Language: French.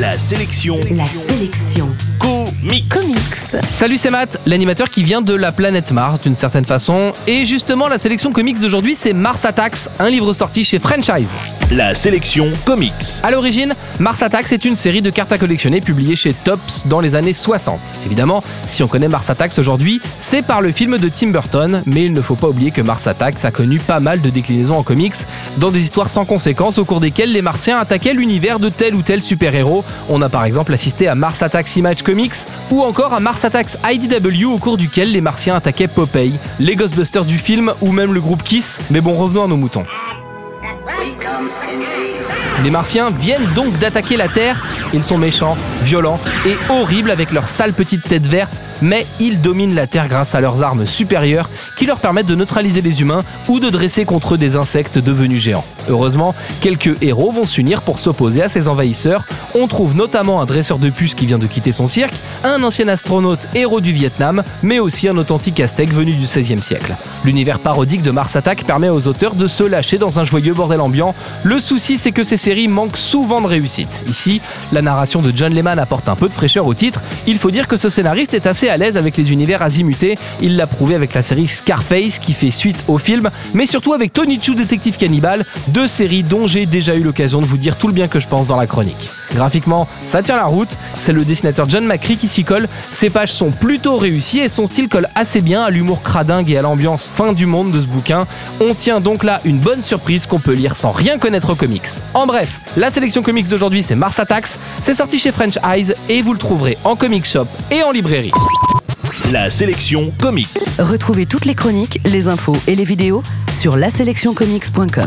La sélection. Comics. Salut, c'est Matt, l'animateur qui vient de la planète Mars d'une certaine façon. Et justement, la sélection comics d'aujourd'hui, c'est Mars Attacks, un livre sorti chez French Eyes. La sélection comics. À l'origine, Mars Attacks est une série de cartes à collectionner publiée chez Tops dans les années 60. Évidemment, si on connaît Mars Attacks aujourd'hui, c'est par le film de Tim Burton, mais il ne faut pas oublier que Mars Attacks a connu pas mal de déclinaisons en comics, dans des histoires sans conséquences au cours desquelles les Martiens attaquaient l'univers de tel ou tel super-héros. On a par exemple assisté à Mars Attacks Image Comics ou encore à Mars Attacks IDW au cours duquel les Martiens attaquaient Popeye, les Ghostbusters du film ou même le groupe Kiss. Mais bon, revenons à nos moutons. Les Martiens viennent donc d'attaquer la Terre. Ils sont méchants, violents et horribles avec leurs sales petites têtes vertes, mais ils dominent la Terre grâce à leurs armes supérieures qui leur permettent de neutraliser les humains ou de dresser contre eux des insectes devenus géants. Heureusement, quelques héros vont s'unir pour s'opposer à ces envahisseurs. On trouve notamment un dresseur de puces qui vient de quitter son cirque, un ancien astronaute héros du Vietnam, mais aussi un authentique aztèque venu du XVIe siècle. L'univers parodique de Mars Attacks permet aux auteurs de se lâcher dans un joyeux bordel ambiant. Le souci, c'est que ces séries manquent souvent de réussite. Ici, la narration de John Lehman apporte un peu de fraîcheur au titre. Il faut dire que ce scénariste est assez à l'aise avec les univers azimutés. Il l'a prouvé avec la série Scarface qui fait suite au film, mais surtout avec Tony Chu, détective cannibale, deux séries dont j'ai déjà eu l'occasion de vous dire tout le bien que je pense dans la chronique. Graphiquement, ça tient la route, c'est le dessinateur John McCree qui s'y colle. Ses pages sont plutôt réussies et son style colle assez bien à l'humour cradingue et à l'ambiance fin du monde de ce bouquin. On tient donc là une bonne surprise qu'on peut lire sans rien connaître aux comics. En bref, la sélection comics d'aujourd'hui, c'est Mars Attacks, c'est sorti chez French Eyes et vous le trouverez en comic shop et en librairie. La sélection comics. Retrouvez toutes les chroniques, les infos et les vidéos sur laselectioncomics.com.